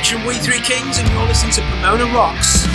Rich and We Three Kings, and you're listening to Pomona Rocks.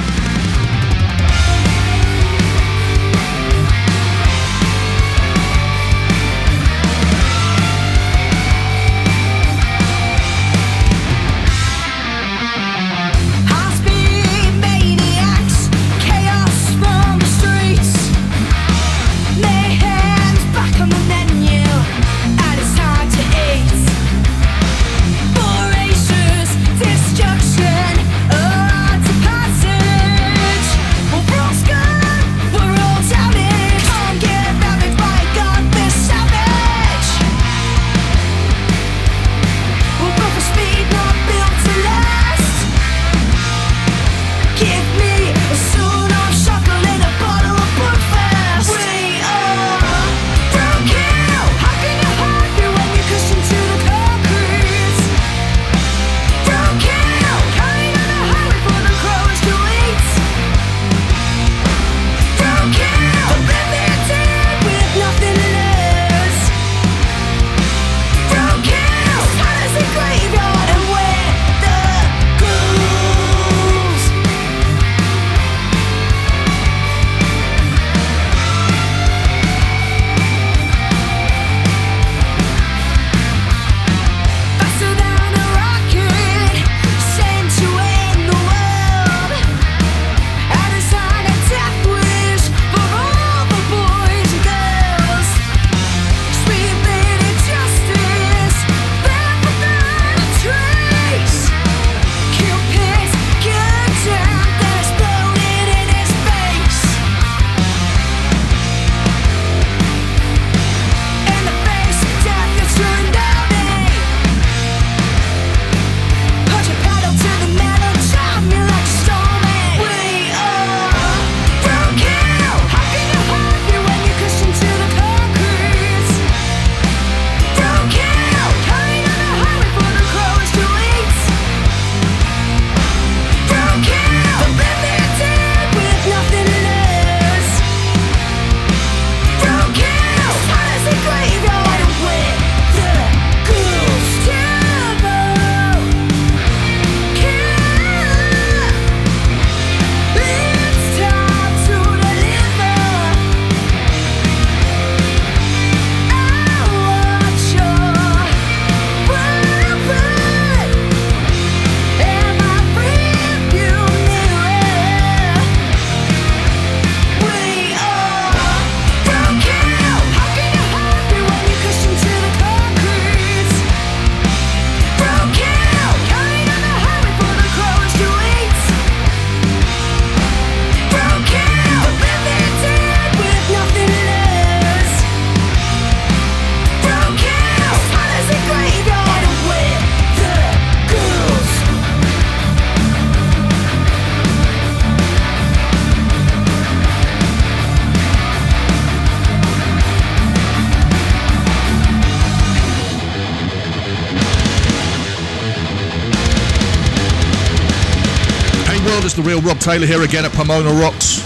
The real Rob Taylor here again at Pomona Rocks.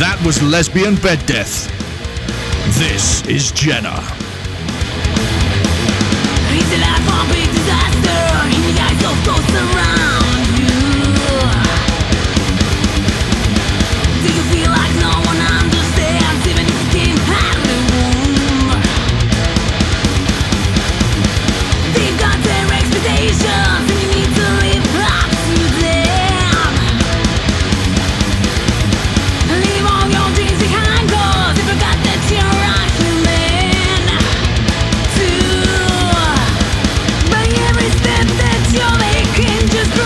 That was Lesbian Bed Death. This is Jenner. It's a life of big disaster in the eyes of those around you. Do you feel like no one understands, even if you came out of the womb? They've got their expectations, and you need to live up to them. You're making just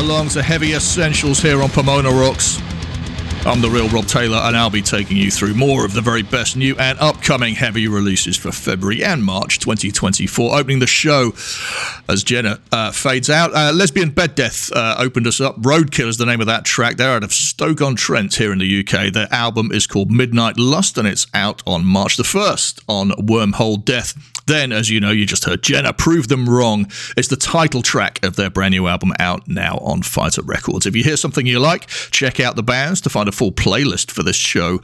along to Heavy Essentials here on Pomona Rocks. I'm the real Rob Taylor, and I'll be taking you through more of the very best new and upcoming heavy releases for February and March 2024. Opening the show, as Jenner fades out, Lesbian Bed Death opened us up. Roadkill is the name of that track. They're out of Stoke-on-Trent here in the UK. Their album is called Midnight Lust, and it's out on March the 1st on Wormhole Death. Then, as you know, you just heard Jenner, Prove Them Wrong. It's the title track of their brand new album out now on Fighter Records. If you hear something you like, check out the bands. To find a full playlist for this show,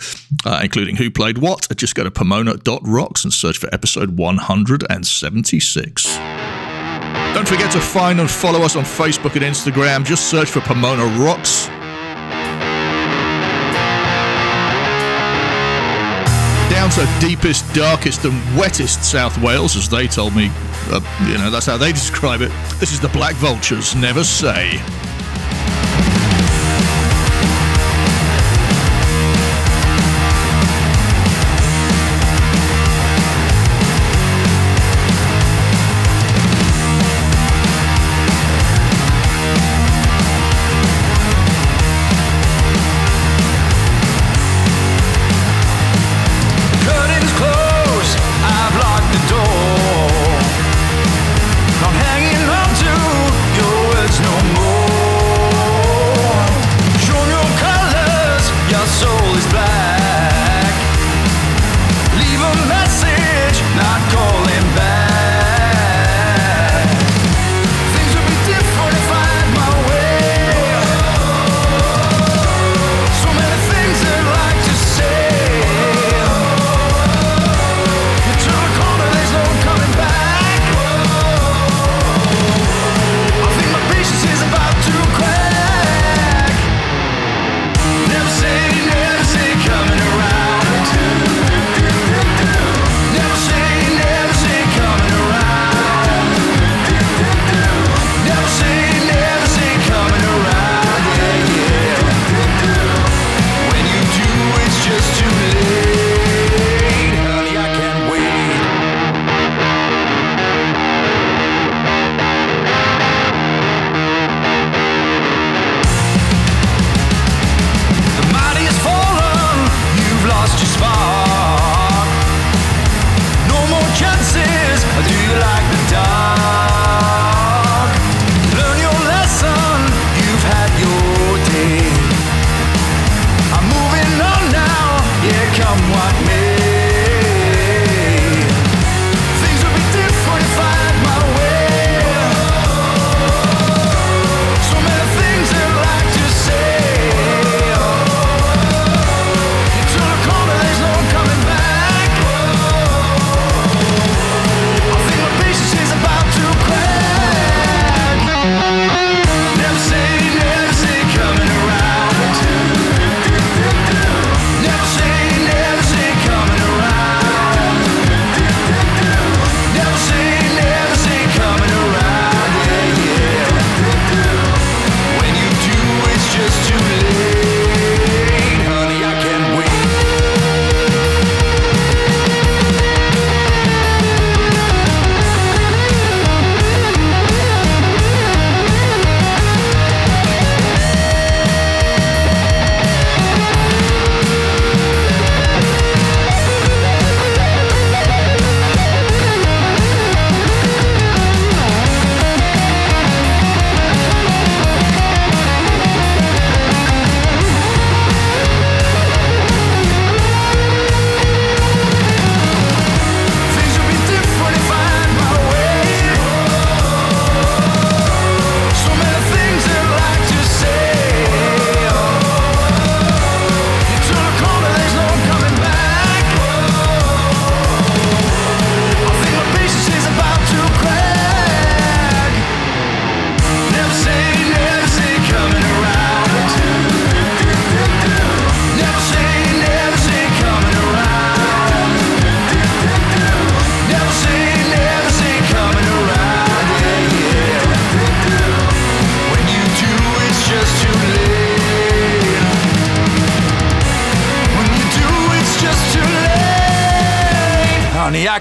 including who played what, just go to pomona.rocks and search for episode 176. Don't forget to find and follow us on Facebook and Instagram. Just search for Pomona Rocks. Down to deepest, darkest and wettest South Wales, as they told me. You know, that's how they describe it. This is the Black Vultures, Never Say.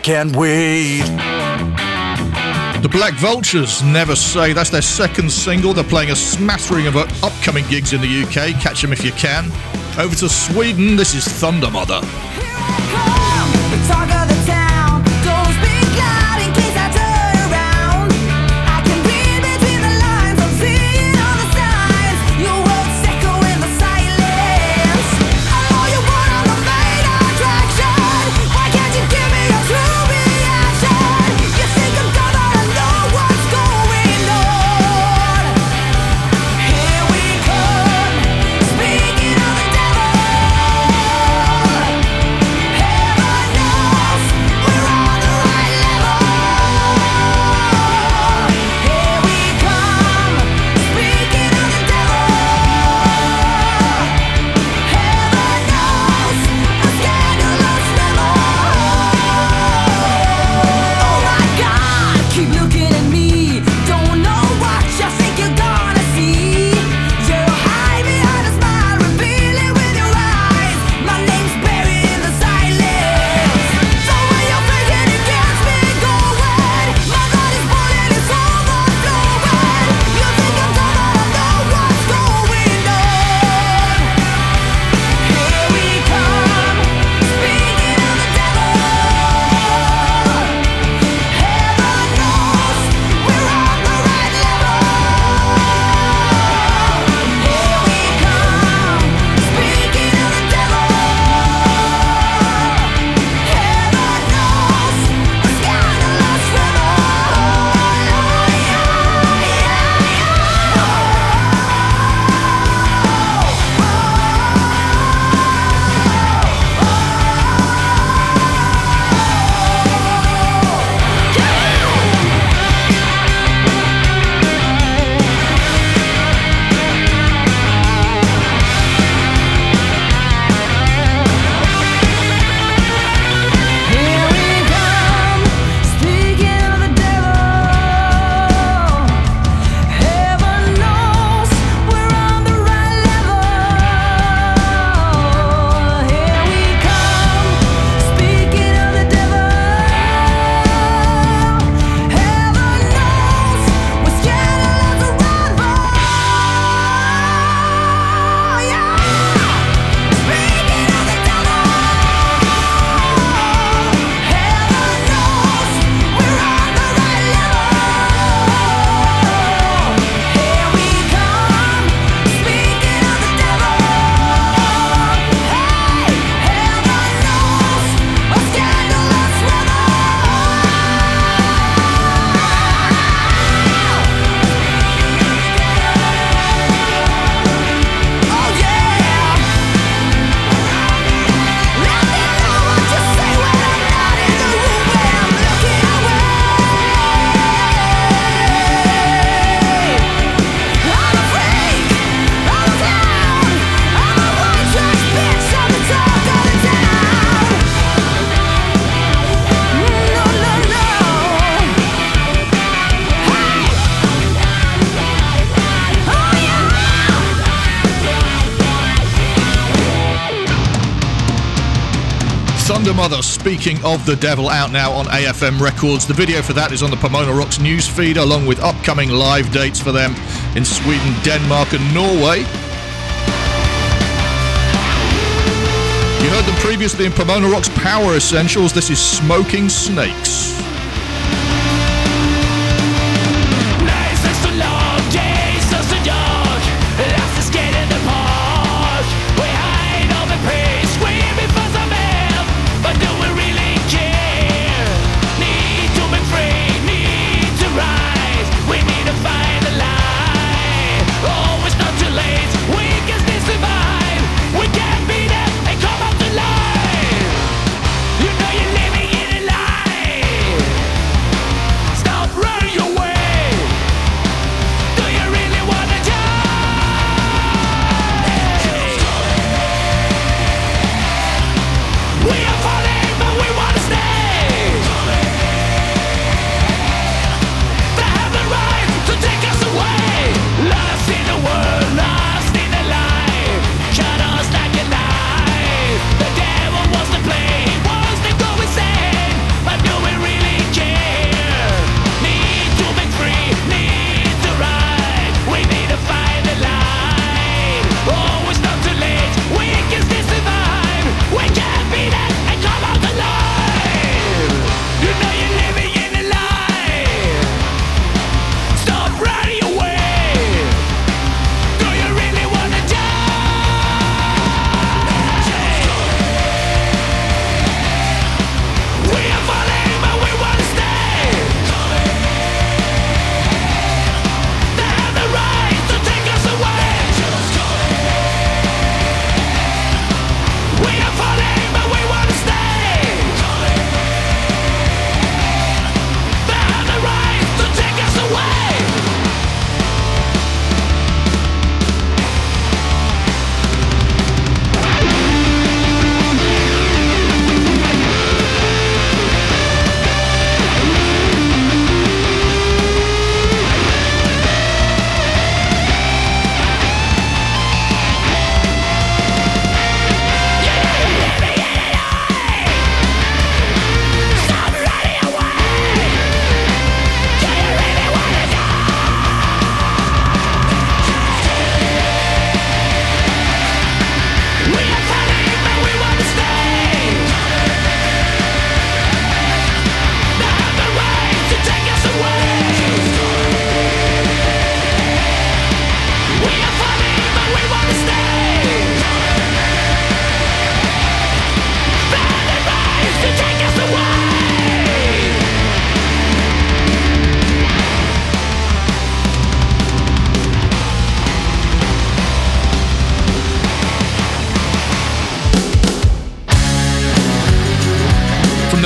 Can't wait. The Black Vultures, Never Say, that's their second single. They're playing a smattering of upcoming gigs in the UK. Catch them if you can. Over to Sweden, this is Thundermother. Mother, speaking of the devil, out now on AFM Records. The video for that is on the Pomona Rocks newsfeed, along with upcoming live dates for them in Sweden, Denmark and Norway. You heard them previously in Pomona Rocks Power Essentials. This is Smoking Snakes.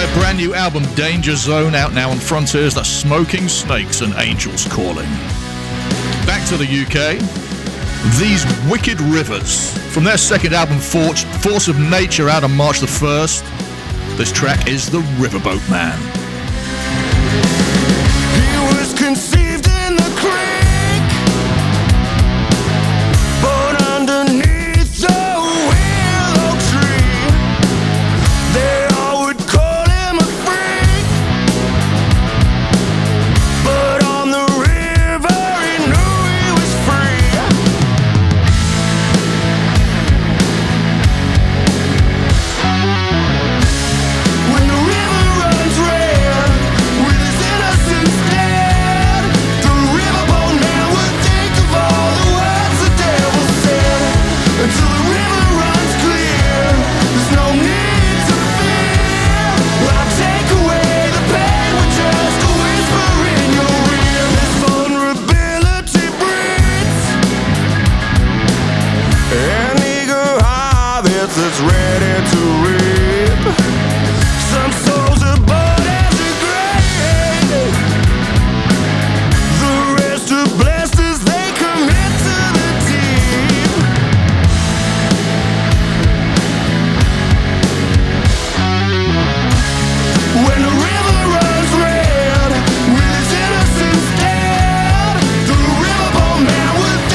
their brand new album Danger Zone, out now on Frontiers. That's Smoking Snakes and Angels Calling. Back to the UK, these Wicked Rivers, from their second album Force of Nature, out on March the 1st. This track is The Riverboat Man. He was conceived in the creek, but underneath the willow tree, they all would call him a freak. But on the river he knew he was free. When the river runs red with his innocent dead, the riverboat man would think of all the words the devil said. Until the river runs clear, there's no need to fear. When I take away the pain with just a whisper in your ear. This vulnerability breeds an eager harvest that's ready to reap. Some souls are born as a grave, the rest are blessed as they commit to the deep. When the river runs red with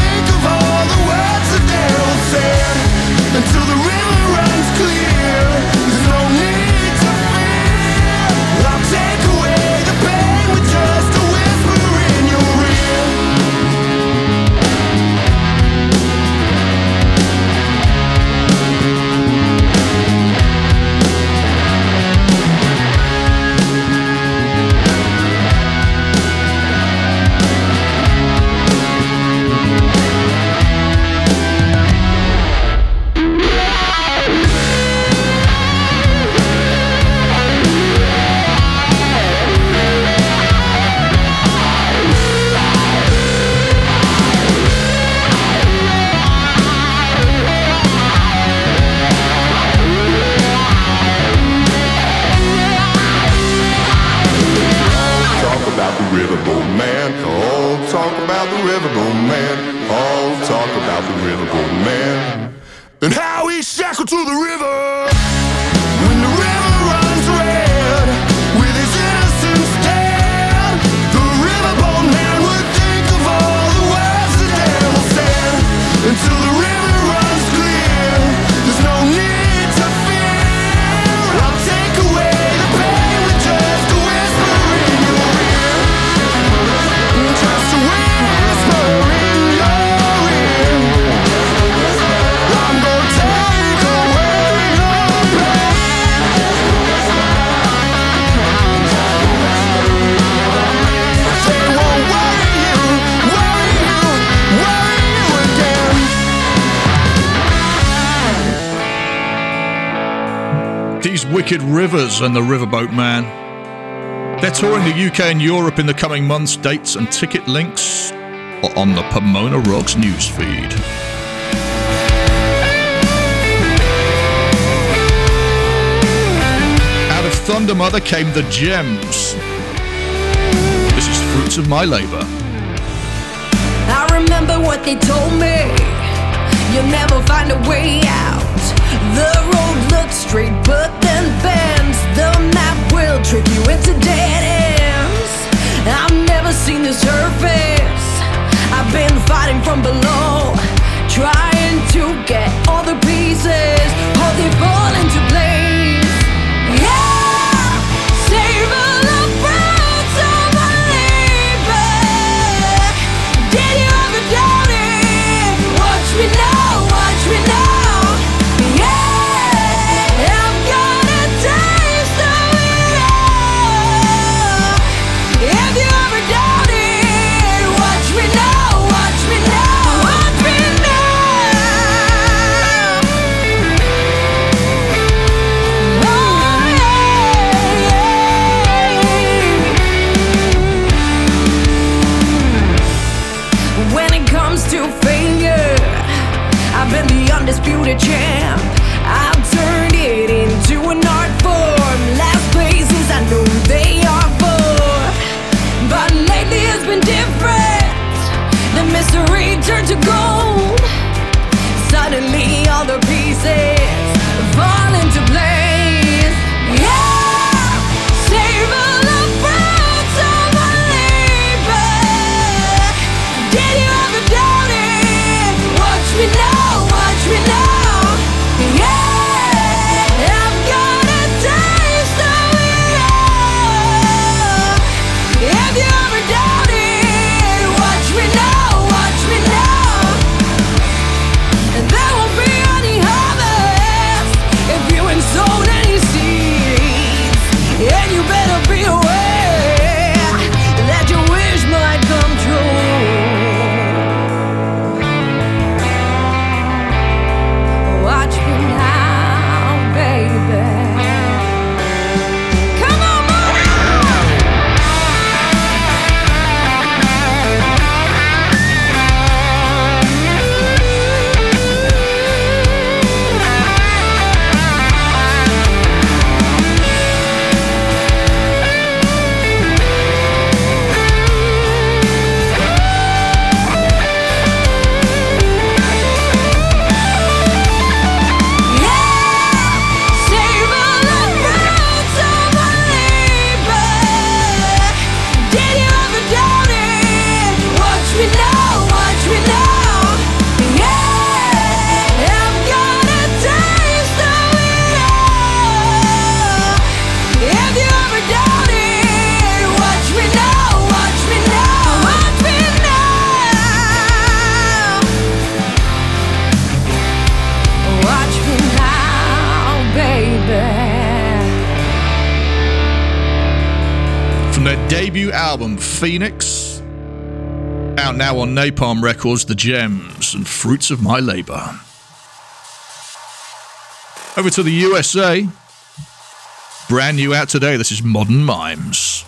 its innocence dead, the riverboat man would think of all the words the devil said. Until the river runs clear, there's no need to fear. I'll take away the pain with just a whisper in your ear. Talk about the riverboat man. Oh, talk about the riverboat man. Oh, talk about the riverboat man. And how he's shackled to the river. When the river runs red with his innocence dead, the riverboat man would think of all the words the devil said. Until the river runs clear, there's no need to fear. I'll take away the pain with just a whisper in your ear. Just a whisper in your ear. I'm gonna take away your pain. They won't worry you again. These Wicked Rivers and The Riverboat Man. They're touring the UK and Europe in the coming months. Dates and ticket links are on the Pomona Rocks newsfeed. Out of Thundermother came The Gems. This is Fruits of My Labour. I remember what they told me. You'll never find a way out. The road looks straight, but then bends. The map will trip you into dead ends. I've never seen the surface. I've been fighting from below, trying to get all the pieces, hope they fall into place. Yeah, savor the fruits of my labor. Did you ever doubt it? Watch me now, watch me now. Yeah, I've got their debut album, Phoenix, out now on Napalm Records, The Gems, and Fruits of My Labour. Over to the USA. Brand new out today, this is Modern Mimes.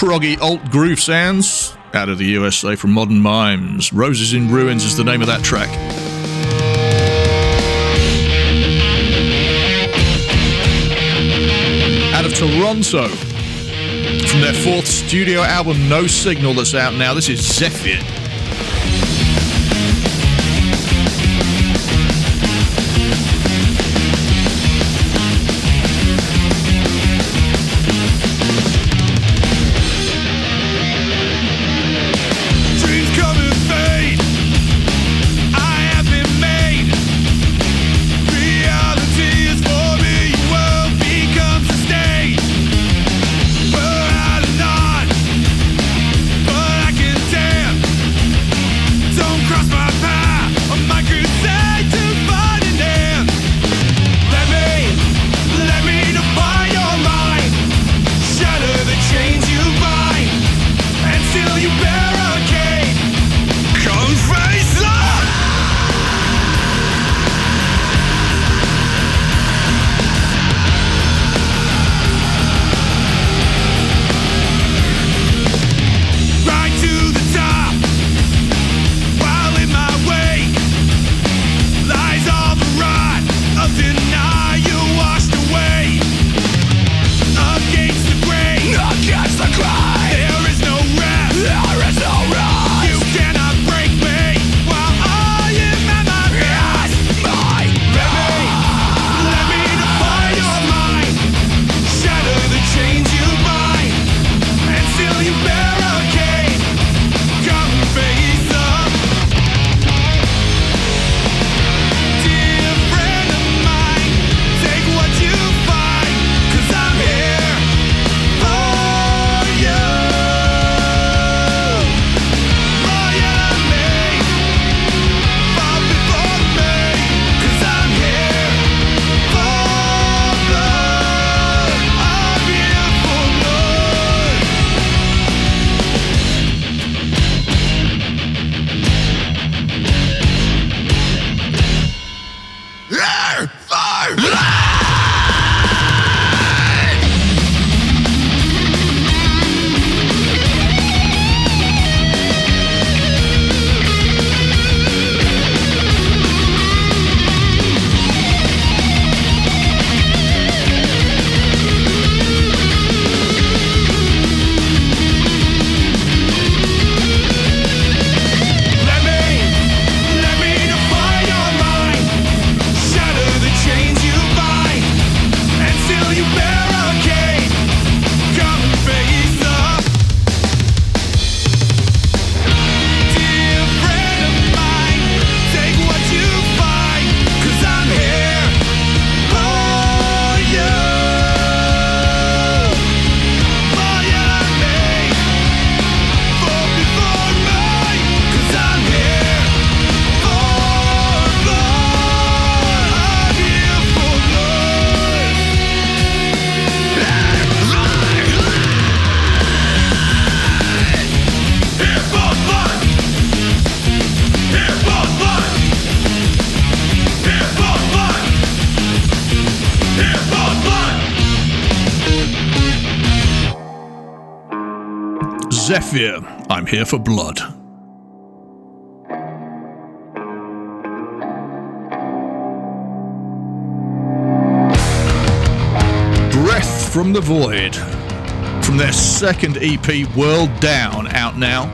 Proggy alt groove sounds out of the USA from Modern Mimes. Roses in Ruins is the name of that track. Out of Toronto, from their fourth studio album No Signal that's out now, this is Zephyr. Zephyr, I'm Here for Blood. Breath from the Void, from their second EP World Down, out now.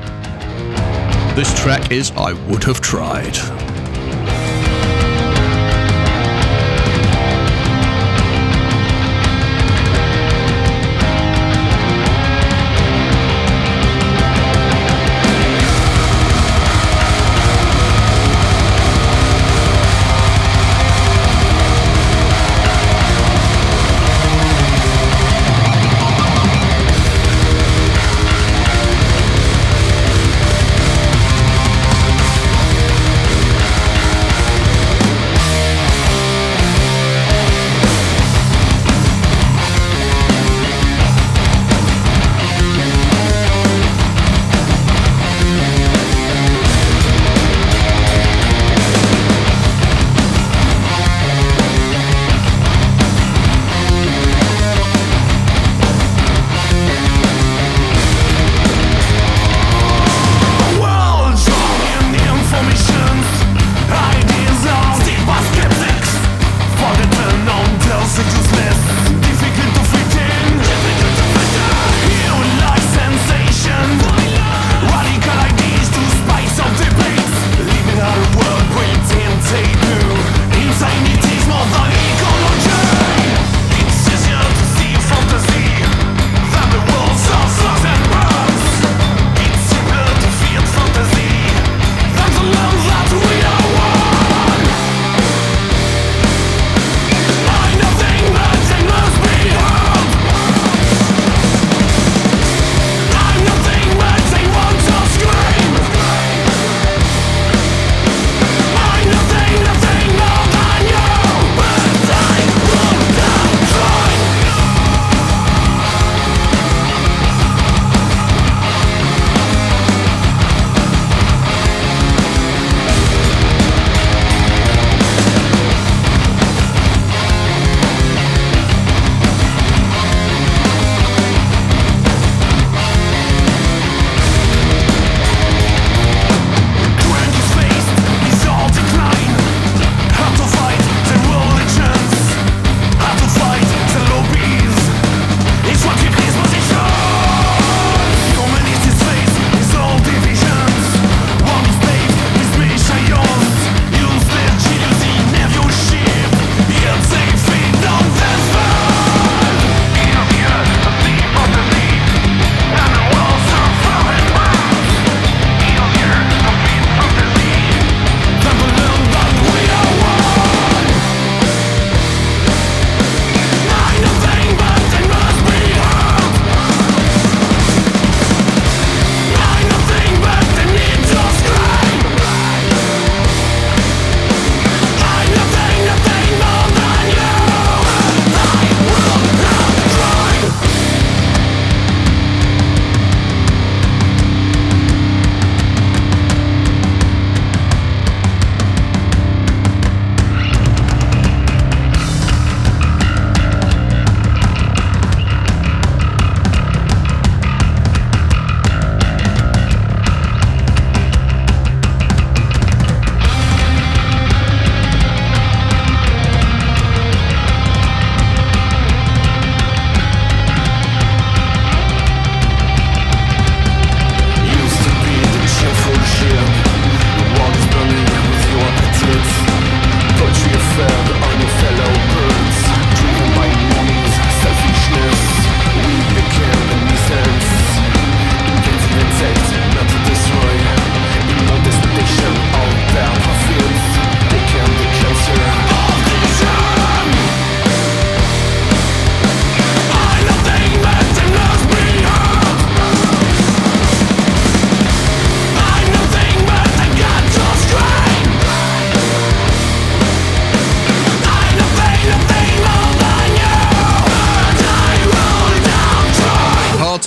This track is I Would Have Tried.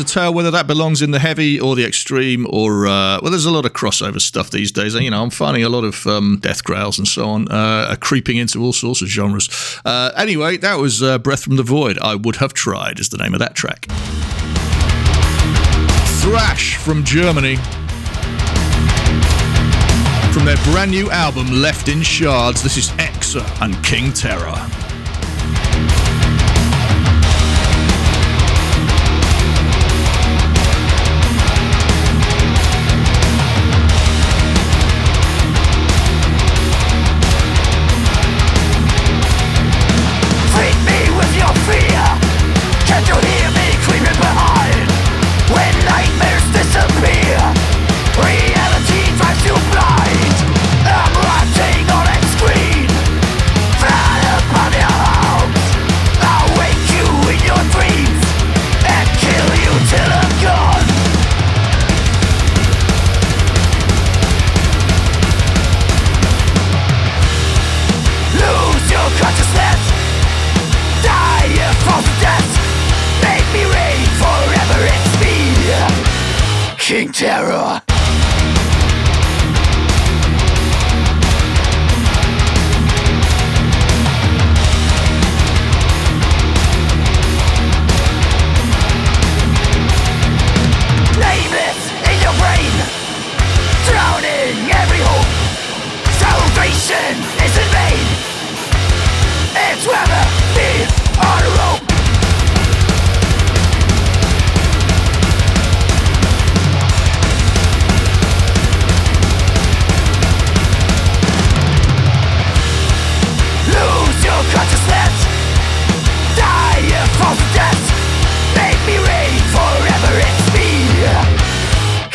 Tell whether that belongs in the heavy or the extreme, or well, there's a lot of crossover stuff these days. You know, I'm finding a lot of death growls and so on are creeping into all sorts of genres. Anyway, that was Breath from the Void. I Would Have Tried is the name of that track. thrash from Germany, from their brand new album Left in Shards. This is EXA and King Terror. King Terror.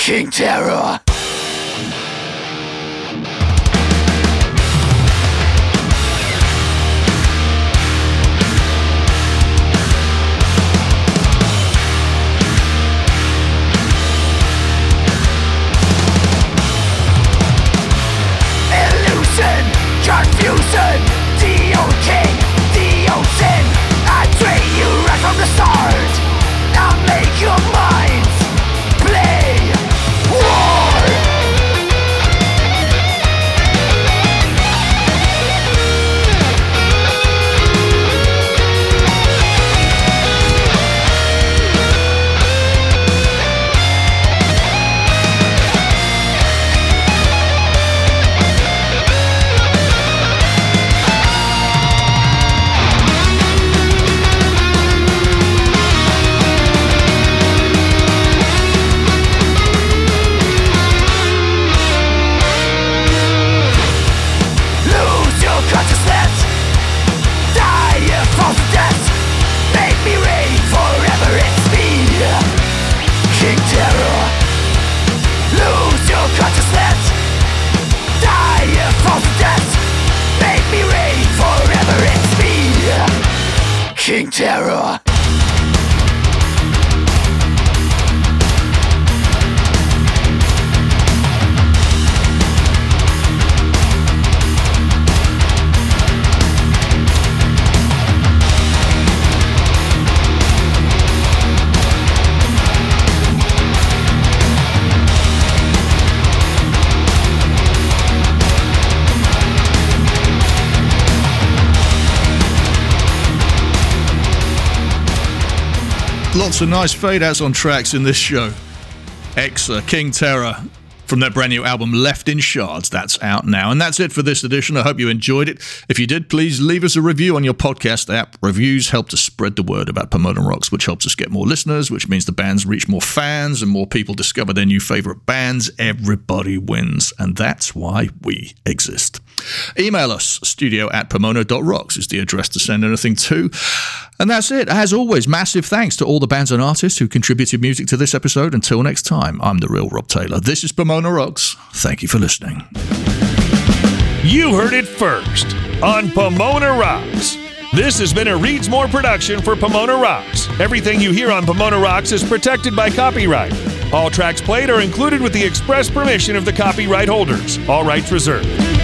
King Terror. Illusion, confusion, Dio King, Dio Sin. I train you right from the start. Now make your minds play. King Terror. Lots of nice fade-outs on tracks in this show. EXA, King Terror, from their brand new album Left in Shards. That's out now. And that's it for this edition. I hope you enjoyed it. If you did, please leave us a review on your podcast app. Reviews help to spread the word about Pomona Rocks, which helps us get more listeners, which means the bands reach more fans and more people discover their new favourite bands. Everybody wins. And that's why we exist. Email us, studio@pomona.rocks is the address to send anything to. And that's it. As always, massive thanks to all the bands and artists who contributed music to this episode. Until next time, I'm the real Rob Taylor. This is Pomona Rocks. Thank you for listening. You heard it first on Pomona Rocks. This has been a Reads More production for Pomona Rocks. Everything you hear on Pomona Rocks is protected by copyright. All tracks played are included with the express permission of the copyright holders. All rights reserved.